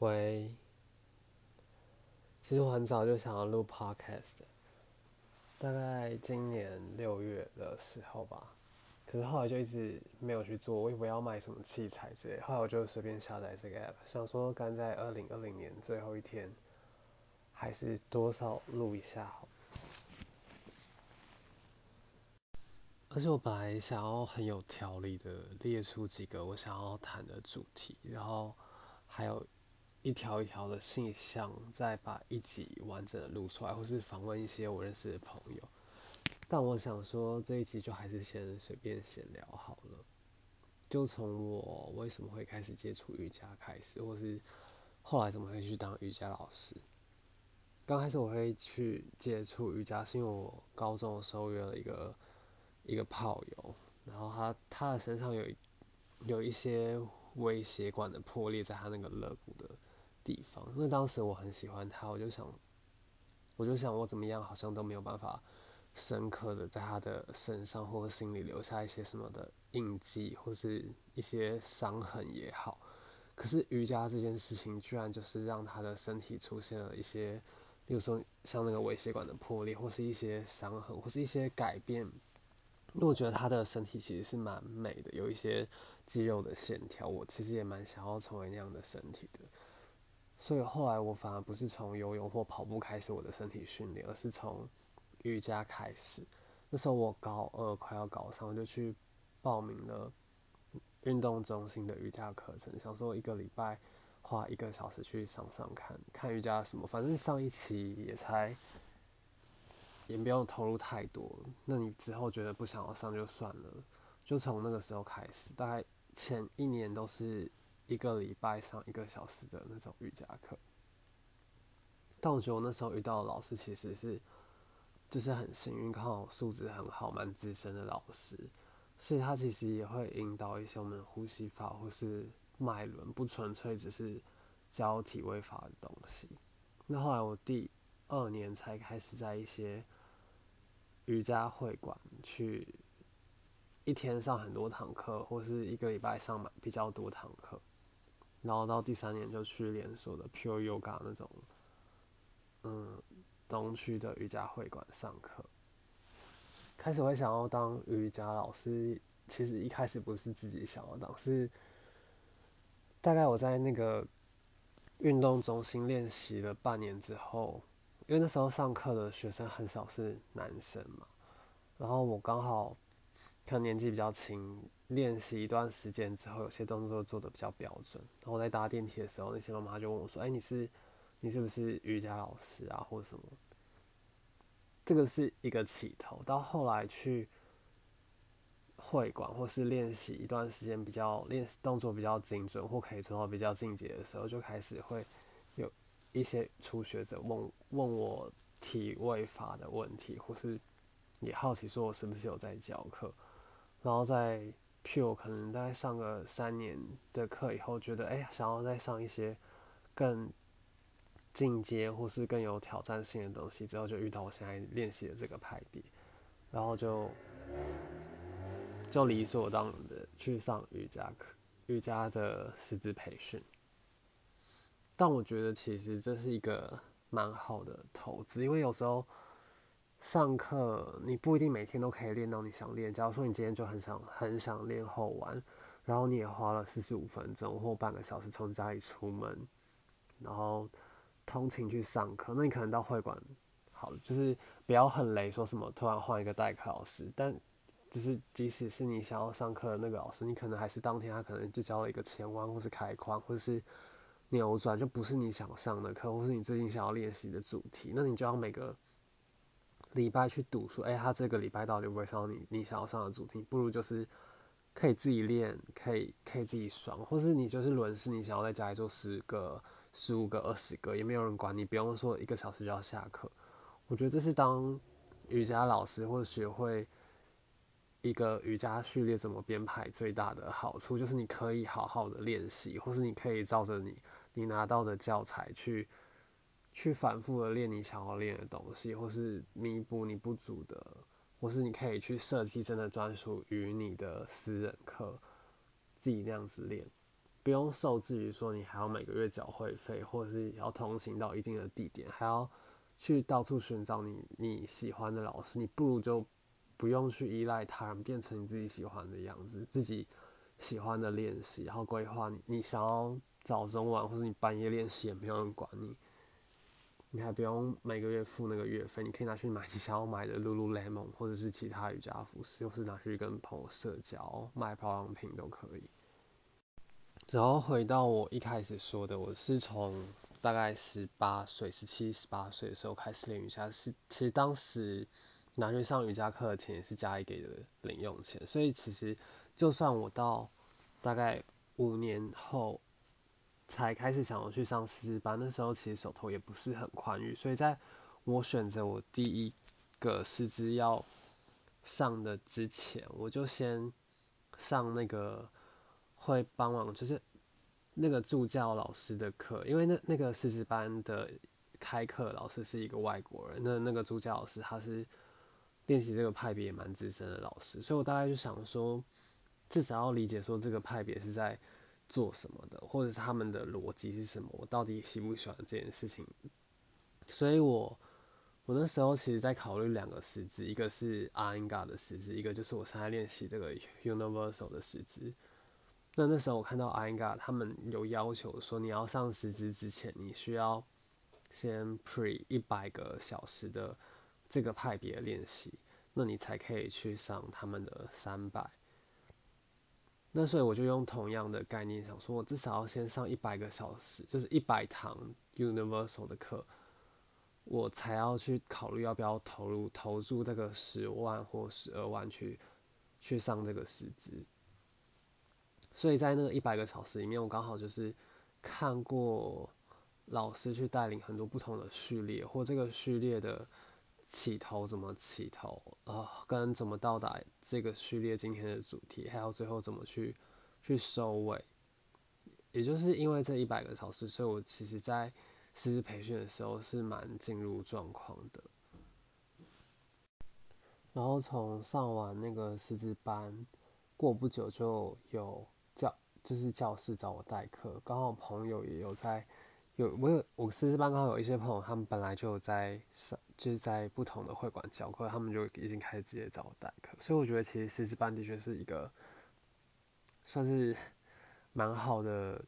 喂，其实我很早就想要录 podcast， 大概今年6月的时候吧，可是后来就一直没有去做，我也不要买什么器材之类，后来我就随便下载这个 app， 想说赶在2020年最后一天，还是多少录一下好。而且我本来想要很有条理的列出几个我想要谈的主题，然后还有一条一条的信箱，再把一集完整的录出来，或是访问一些我认识的朋友。但我想说这一集就还是先随便闲聊好了，就从我为什么会开始接触瑜伽开始，或是后来怎么会去当瑜伽老师。刚开始我会去接触瑜伽，是因为我高中的时候约了一个炮友，然后他的身上有一些微血管的破裂在他那个肋骨的地方。那当时我很喜欢他，我就想我怎么样好像都没有办法深刻的在他的身上或心里留下一些什么的印记，或是一些伤痕也好。可是瑜伽这件事情居然就是让他的身体出现了一些，例如说像那个微血管的破裂，或是一些伤痕，或是一些改变。因为我觉得他的身体其实是蛮美的，有一些肌肉的线条，我其实也蛮想要成为那样的身体的。所以后来我反而不是从游泳或跑步开始我的身体训练，而是从瑜伽开始。那时候我高2快要高3，我就去报名了运动中心的瑜伽课程，想说一个礼拜花1个小时去上看瑜伽什么，反正上一期也不用投入太多，那你之后觉得不想要上就算了，就从那个时候开始，大概前1年都是一个礼拜上1个小时的那种瑜伽课。但我觉得我那时候遇到的老师其实是就是很幸运，刚好素质很好蛮资深的老师，所以他其实也会引导一些我们呼吸法或是脉轮，不纯粹只是教体位法的东西。那后来我第2年才开始在一些瑜伽会馆去一天上很多堂课，或是一个礼拜上比较多堂课，然后到第3年就去连锁的 Pure Yoga 那种东区的瑜伽会馆上课。开始会想要当瑜伽老师，其实一开始不是自己想要当，是大概我在那个运动中心练习了半年之后，因为那时候上课的学生很少是男生嘛，然后我刚好可能年纪比较轻，练习一段时间之后，有些动作做得比较标准。然后我在搭电梯的时候，那些妈妈就问我说：“哎，你是不是瑜伽老师啊，或什么？”这个是一个起头，到后来去会馆或是练习一段时间，比较练动作比较精准或可以做到比较进阶的时候，就开始会有一些初学者问我体位法的问题，或是也好奇说我是不是有在教课。然后在 Pure 可能大概上个3年的课以后，觉得想要再上一些更进阶或是更有挑战性的东西之后，就遇到我现在练习的这个派别，然后就理所当然的去上瑜伽的师资培训。但我觉得其实这是一个蛮好的投资，因为有时候上课你不一定每天都可以练到你想练。假如说你今天就很想练后弯，然后你也花了45分钟或半个小时从家里出门，然后通勤去上课，那你可能到会馆，好，就是不要很雷，说什么突然换一个代课老师，但就是即使是你想要上课的那个老师，你可能还是当天他可能就教了一个前弯或是开髋或是扭转，就不是你想上的课，或是你最近想要练习的主题。那你就要每个礼拜去赌说他这个礼拜到底会不会上你想要上的主题，不如就是可以自己练，可以自己爽，或是你就是轮式，你想要在家里做10个、15个、20个也没有人管你，不用说1个小时就要下课。我觉得这是当瑜伽老师或者学会一个瑜伽序列怎么编排最大的好处，就是你可以好好的练习，或是你可以照着你拿到的教材去反复的练你想要练的东西，或是弥补你不足的，或是你可以去设计真的专属于你的私人课，自己那样子练，不用受制于说你还要每个月缴会费，或者是要通勤到一定的地点，还要去到处寻找你喜欢的老师，你不如就不用去依赖他人，变成你自己喜欢的样子，自己喜欢的练习，然后规划你想要早中晚，或者你半夜练习也没有人管你，你还不用每个月付那个月费，你可以拿去买你想要买的 Lululemon 或者是其他瑜伽服饰，或是拿去跟朋友社交卖保养品都可以。然后回到我一开始说的，我是从大概17、18岁的时候开始练瑜伽，其实当时拿去上瑜伽课的钱也是家里给的零用钱，所以其实就算我到大概5年后才开始想要去上师资班，那时候其实手头也不是很宽裕，所以在我选择我第一个师资要上的之前，我就先上那个会帮忙，就是那个助教老师的课，因为那个师资班的开课老师是一个外国人，那个助教老师他是练习这个派别也蛮资深的老师，所以我大概就想说，至少要理解说这个派别是在做什么的，或者是他们的逻辑是什么，我到底喜不喜欢这件事情。所以我那时候其实在考虑两个师资，一个是阿英嘎的师资，一个就是我现在练习这个 Universal 的师资。那时候我看到 AINGA 他们有要求说，你要上师资之前，你需要先 100个小时的这个派别练习，那你才可以去上他们的300。那所以我就用同样的概念想说，我至少要先上100个小时，就是100堂 Universal 的课，我才要去考虑要不要投注这个10万或12万去上这个师资。所以在那个100个小时里面，我刚好就是看过老师去带领很多不同的序列，或这个序列的怎么起头跟怎么到达这个序列今天的主题，还有最后怎么去收尾。也就是因为这100个小时，所以我其实在师资培训的时候是蛮进入状况的。然后从上完那个师资班过不久就有教室找我代课，刚好朋友也有在，我师资班刚好有一些朋友，他们本来就有在在不同的会馆教课，他们就已经开始直接找我代课，所以我觉得其实师资班的确是一个算是蛮好的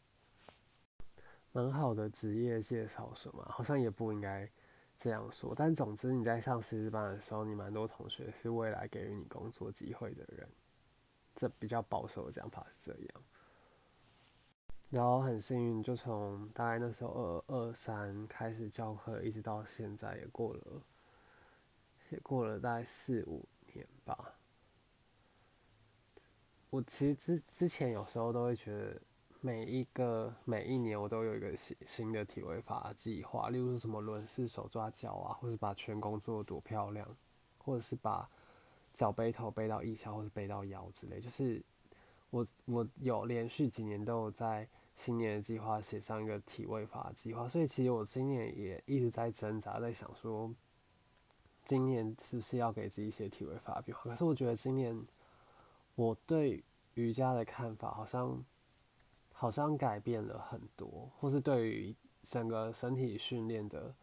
职业介绍什么，好像也不应该这样说，但总之你在上师资班的时候，你蛮多同学是未来给予你工作机会的人，这比较保守的讲法是这样。然后很幸运，就从大概那时候23开始教课，一直到现在也过了大概4、5年吧。我其实之前有时候都会觉得，每一年我都有一个新的体位法计划，例如是什么轮式手抓脚啊，或是把全功做得多漂亮，或者是把脚背头背到腋下，或是背到腰之类，就是我有连续几年都有在新年的计划写上一个体位法计划，所以其实我今年也一直在挣扎，在想说今年是不是要给自己写体位法计划。可是我觉得今年我对瑜伽的看法好像改变了很多，或是对于整个身体训练的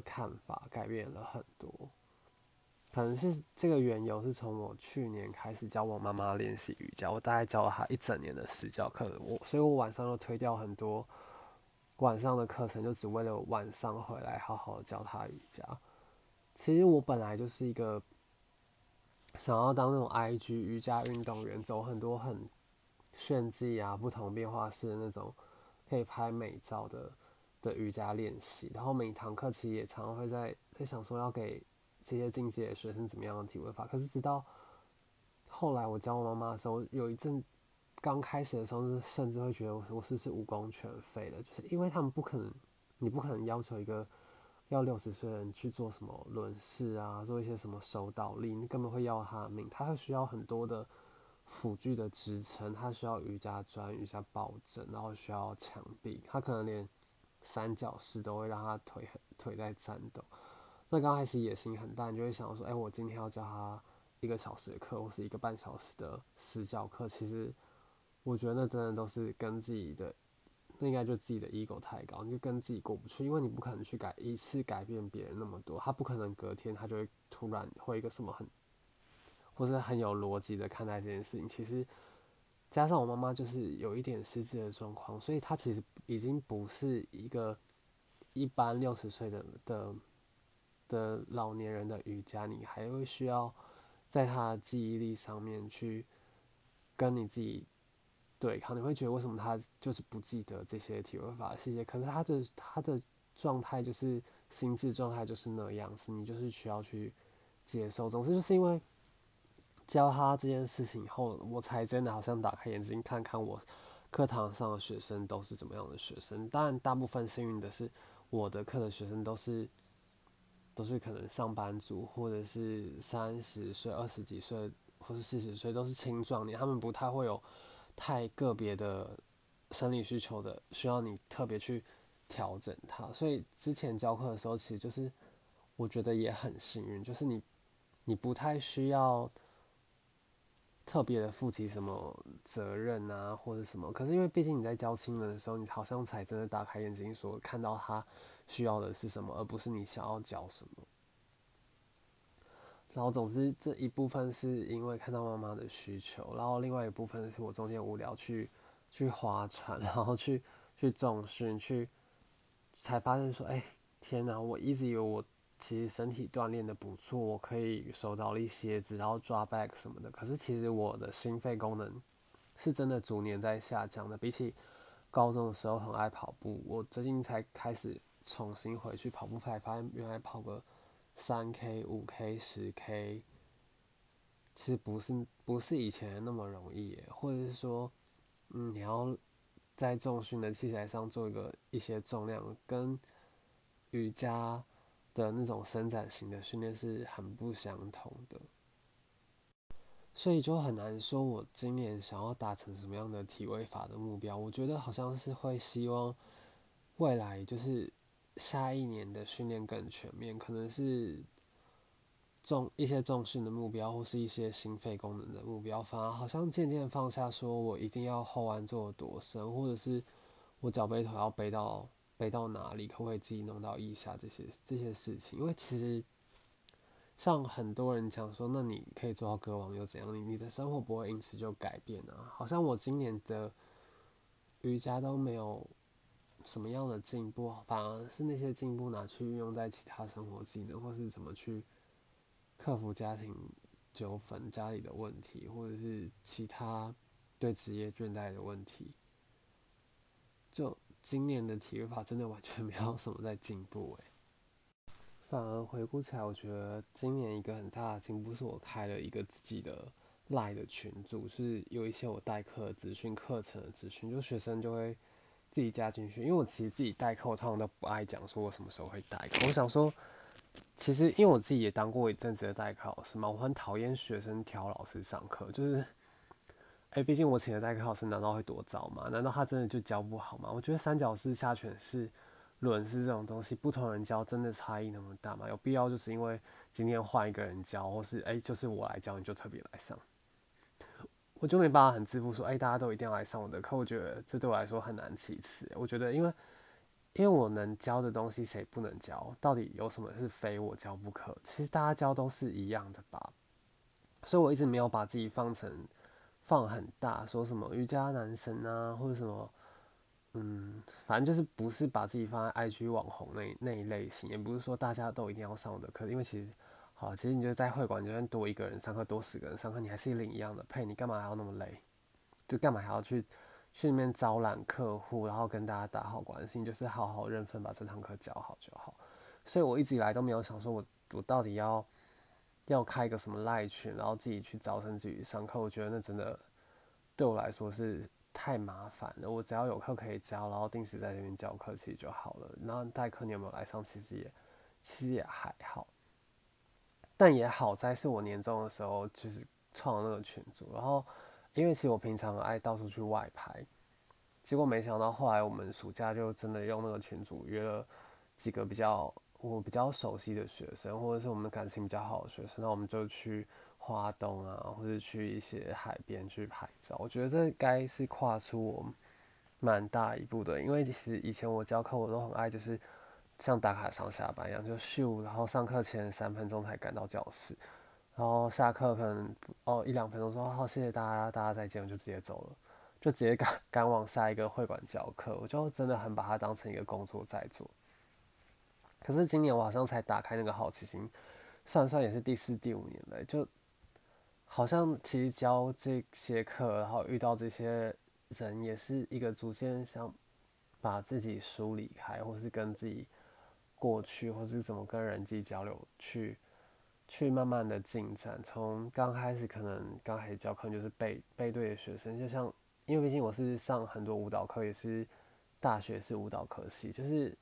看法改变了很多。可能是这个缘由是从我去年开始教我妈妈练习瑜伽，我大概教了她1整年的私教课，所以我晚上都推掉很多晚上的课程，就只为了晚上回来好好教她瑜伽。其实我本来就是一个想要当那种 IG 瑜伽运动员，走很多很炫技啊、不同变化式的那种可以拍美照的瑜伽练习，然后每堂课其实也常常会在想说要给这些进阶的学生怎么样的体位法，可是直到后来我教我妈妈的时候，有一阵刚开始的时候，甚至会觉得我是不是武功全废了，就是因为他们你不可能要求一个要60岁的人去做什么轮式啊，做一些什么手倒立，你根本会要他的命，他会需要很多的辅具的支撑，他需要瑜伽砖、瑜伽抱枕，然后需要墙壁，他可能连三角式都会让他腿在颤抖。那刚开始野心很大，你就会想说，我今天要教他1个小时的课，或是1个半小时的私教课，其实我觉得那真的都是跟自己的，那应该就自己的 ego 太高，你就跟自己过不去，因为你不可能去一次改变别人那么多，他不可能隔天他就会突然会一个什么很，或是很有逻辑的看待这件事情。其实加上我妈妈就是有一点失智的状况，所以她其实已经不是一个一般60岁的老年人的瑜伽，你还会需要在她的记忆力上面去跟你自己对抗，你会觉得为什么她就是不记得这些体位法细节？可是她的状态就是心智状态就是那样子，你就是需要去接受。总之就是因为教他这件事情以后，我才真的好像打开眼睛看看我课堂上的学生都是怎么样的学生。当然，大部分幸运的是，我的课的学生都是可能上班族，或者是30岁、20几岁，或是40岁，都是青壮年。他们不太会有太个别的生理需求的，需要你特别去调整它。所以之前教课的时候，其实就是我觉得也很幸运，就是你不太需要特别的负起什么责任啊，或者什么，可是因为毕竟你在教亲人的时候，你好像才真的打开眼睛，所看到他需要的是什么，而不是你想要教什么。然后总之这一部分是因为看到妈妈的需求，然后另外一部分是我中间无聊去划船，然后去重训，才发现说，天哪！我一直以为我其实身体锻炼的不错，我可以手倒立、蝎子，然后抓 back 什么的。可是其实我的心肺功能是真的逐年在下降的。比起高中的时候很爱跑步，我最近才开始重新回去跑步，才发现原来跑个 3K、5K、10K， 其实不是以前那么容易耶。或者是说，你要在重训的器材上做一些重量，跟瑜伽的那种伸展型的训练是很不相同的，所以就很难说我今年想要达成什么样的体位法的目标。我觉得好像是会希望未来就是下一年的训练更全面，可能是一些重训的目标，或是一些心肺功能的目标，反而好像渐渐放下，说我一定要后弯做多深，或者是我脚背头要背到哪里，可不可以自己弄到腋下这些事情？因为其实像很多人讲说，那你可以做到歌王又怎样？你的生活不会因此就改变啊。好像我今年的瑜伽都没有什么样的进步，反而是那些进步拿去运用在其他生活技能，或是怎么去克服家庭纠纷、家里的问题，或者是其他对职业倦怠的问题，就。今年的体育法真的完全没有什么在进步反而回顾起来，我觉得今年一个很大的进步是我开了一个自己的 LINE 的群组，是有一些我代课的资讯、课程的资讯，就学生就会自己加进去。因为我其实自己代课，我通常都不爱讲说我什么时候会代课。我想说，其实因为我自己也当过一阵子的代课老师嘛，我很讨厌学生挑老师上课，就是。毕竟我请的代课老师难道会多糟吗？难道他真的就教不好吗？我觉得三角式、下犬式、轮式这种东西，不同人教真的差异那么大吗？有必要就是因为今天换一个人教，或是就是我来教，你就特别来上？我就没办法很自负说，大家都一定要来上我的课。我觉得这对我来说很难启齿。我觉得因为我能教的东西，谁不能教？到底有什么是非我教不可？其实大家教都是一样的吧。所以我一直没有把自己放很大，说什么瑜伽男神啊，或者什么，反正就是不是把自己放在 IG 网红那一类型，也不是说大家都一定要上我的课，因为其实你就在会馆，就算多一个人上课，多10个人上课，你还是领一样的配，你干嘛还要那么累？就干嘛还要去那边招揽客户，然后跟大家打好关系？你就是好好认真把这堂课教好就好。所以我一直以来都没有想说我到底要开一个什么LINE群，然后自己去招生自己上课，我觉得那真的对我来说是太麻烦了。我只要有课可以教，然后定时在这边教课其实就好了。然后代课你有没有来上，其实也还好。但也好在是我年终的时候就是创了那个群组，然后因为其实我平常爱到处去外拍，结果没想到后来我们暑假就真的用那个群组约了几个我比较熟悉的学生，或者是我们感情比较好的学生，那我们就去花东啊，或者去一些海边去拍照，我觉得这该是跨出我蛮大一步的。因为其实以前我教课，我都很爱就是像打卡上下班一样，就咻，然后上课前3分钟才赶到教室，然后下课可能1-2分钟说好谢谢大家，大家再见，我就直接走了，就直接赶往下一个会馆教课。我就真的很把它当成一个工作在做。可是今年我好像才打开那个好奇心，算算也是第4、第5年了，就好像其实教这些课，然后遇到这些人，也是一个逐渐想把自己梳理开，或是跟自己过去，或是怎么跟人际交流，去慢慢的进展。从刚开始可能刚开始教课就是背对的学生，就像因为毕竟我是上很多舞蹈课，也是大学是舞蹈科系，就是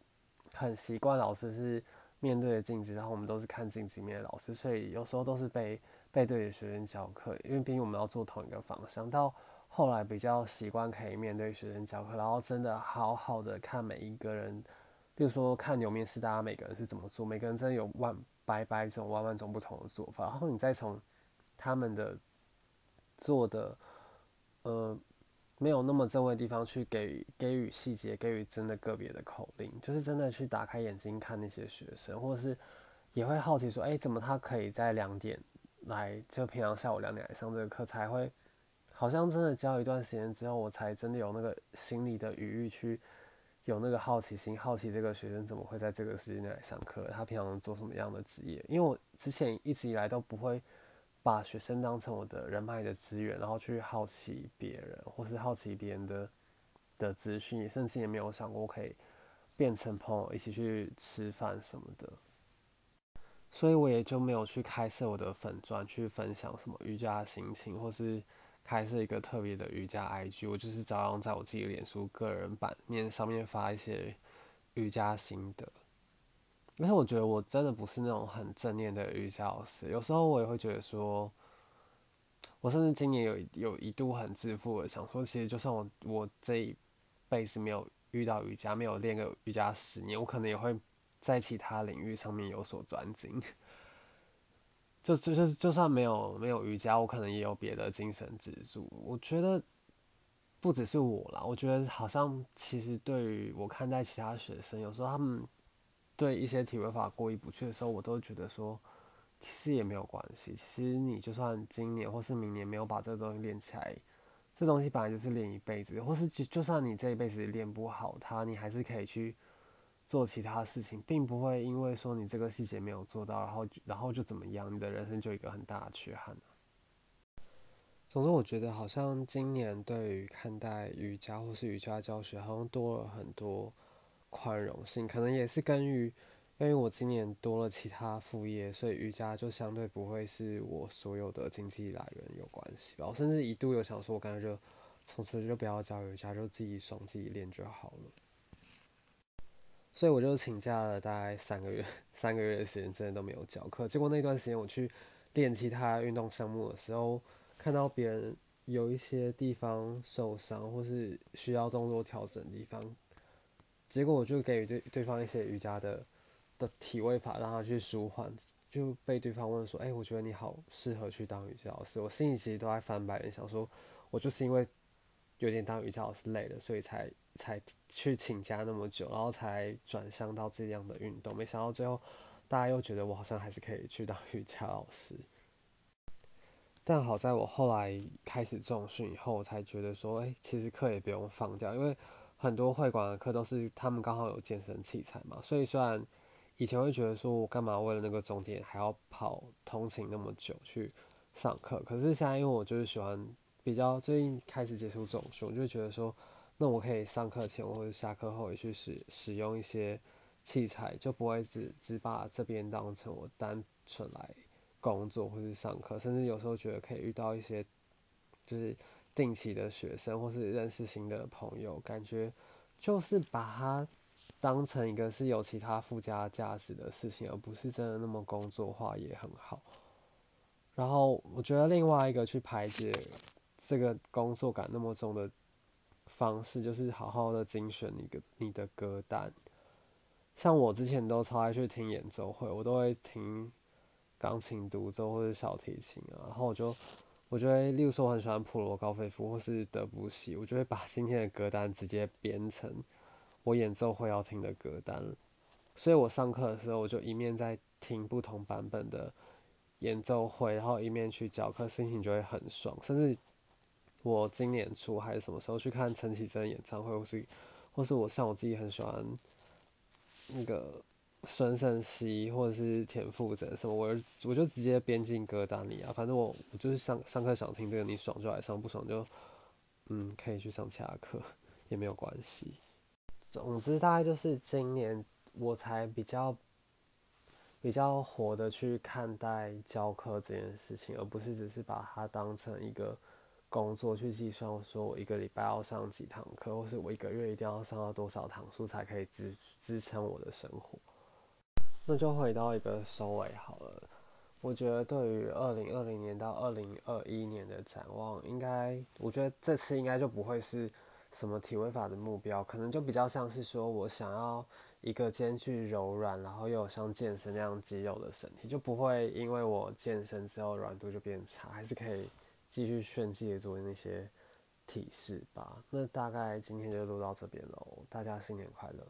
很习惯老师是面对着镜子，然后我们都是看镜子里面的老师，所以有时候都是背对着学生教课，因为毕竟我们要做同一个方向。到后来比较习惯可以面对学生教课，然后真的好好的看每一个人，比如说看牛面试，大家每个人是怎么做，每个人真的有万万种不同的做法，然后你再从他们的做的没有那么正位的地方去给予细节，给予真的个别的口令，就是真的去打开眼睛看那些学生，或者是也会好奇说，怎么他可以在2点来，就平常下午2点来上这个课，才会好像真的教一段时间之后，我才真的有那个心理的余裕去有那个好奇心，好奇这个学生怎么会在这个时间来上课，他平常做什么样的职业。因为我之前一直以来都不会把学生当成我的人脉的资源，然后去好奇别人，或是好奇别人的资讯，甚至也没有想过可以变成朋友一起去吃饭什么的。所以我也就没有去开设我的粉专，去分享什么瑜伽的心情，或是开设一个特别的瑜伽 IG。 我就是照样在我自己的脸书个人版面上面发一些瑜伽心得。但是我觉得我真的不是那种很正念的瑜伽老师，有时候我也会觉得说，我甚至今年有一度很自负的想说，其实就算我这一辈子没有遇到瑜伽，没有练个瑜伽10年，我可能也会在其他领域上面有所专精。就算没有瑜伽，我可能也有别的精神支柱。我觉得不只是我啦，我觉得好像其实对于我看待其他学生，有时候他们对一些体位法过意不去的时候，我都觉得说，其实也没有关系。其实你就算今年或是明年没有把这个东西练起来，这东西本来就是练一辈子，或是就算你这一辈子练不好它，你还是可以去做其他事情，并不会因为说你这个细节没有做到，然后就怎么样，你的人生就一个很大的缺憾啊。总之，我觉得好像今年对于看待瑜伽或是瑜伽教学，好像多了很多宽容性，可能也是因为我今年多了其他副业，所以瑜伽就相对不会是我所有的经济来源有关系吧。我甚至一度有想说，我干脆就从此就不要教瑜伽，就自己爽自己练就好了。所以我就请假了大概3个月的时间，真的都没有教课。结果那段时间我去练其他运动项目的时候，看到别人有一些地方受伤或是需要动作调整的地方，结果我就给予对方一些瑜伽的体位法，让他去舒缓，就被对方问说：“我觉得你好适合去当瑜伽老师。”我心里其实都在翻白眼，想说我就是因为有点当瑜伽老师累了，所以才去请假那么久，然后才转向到这样的运动。没想到最后大家又觉得我好像还是可以去当瑜伽老师。但好在我后来开始重训以后，我才觉得说，其实课也不用放掉，因为很多会馆的课都是他们刚好有健身器材嘛，所以虽然以前会觉得说我干嘛为了那个终点还要通勤那么久去上课，可是现在因为我就是喜欢比较最近开始接触重训，我就觉得说，那我可以上课前或者下课后也去使用一些器材，就不会只把这边当成我单纯来工作或是上课，甚至有时候觉得可以遇到一些就是定期的学生或是认识新的朋友，感觉就是把它当成一个是有其他附加价值的事情，而不是真的那么工作化，也很好。然后我觉得另外一个去排解这个工作感那么重的方式，就是好好的精选你的歌单。像我之前都超爱去听演奏会，我都会听钢琴独奏或者小提琴啊，然后我就会，例如说我很喜欢普罗高菲夫或是德布西，我就会把今天的歌单直接编成我演奏会要听的歌单，所以我上课的时候我就一面在听不同版本的演奏会，然后一面去教课，心情就会很爽。甚至我今年初还是什么时候去看陈绮贞演唱会，或是我像我自己很喜欢那个孙盛希或者是田馥甄什么，我就直接编进歌单里啊。反正我就是上课想听这个，你爽就来上，不爽就可以去上其他课也没有关系。总之大概就是今年我才比较活的去看待教课这件事情，而不是只是把它当成一个工作去计算，说我一个礼拜要上几堂课，或是我一个月一定要上到多少堂数才可以支撑我的生活。那就回到一个收尾好了。我觉得对于2020年到2021年的展望，我觉得这次应该就不会是什么体位法的目标，可能就比较像是说我想要一个兼具柔软，然后又有像健身那样肌肉的身体，就不会因为我健身之后软度就变差，还是可以继续炫技的做那些体式吧。那大概今天就录到这边喽，大家新年快乐。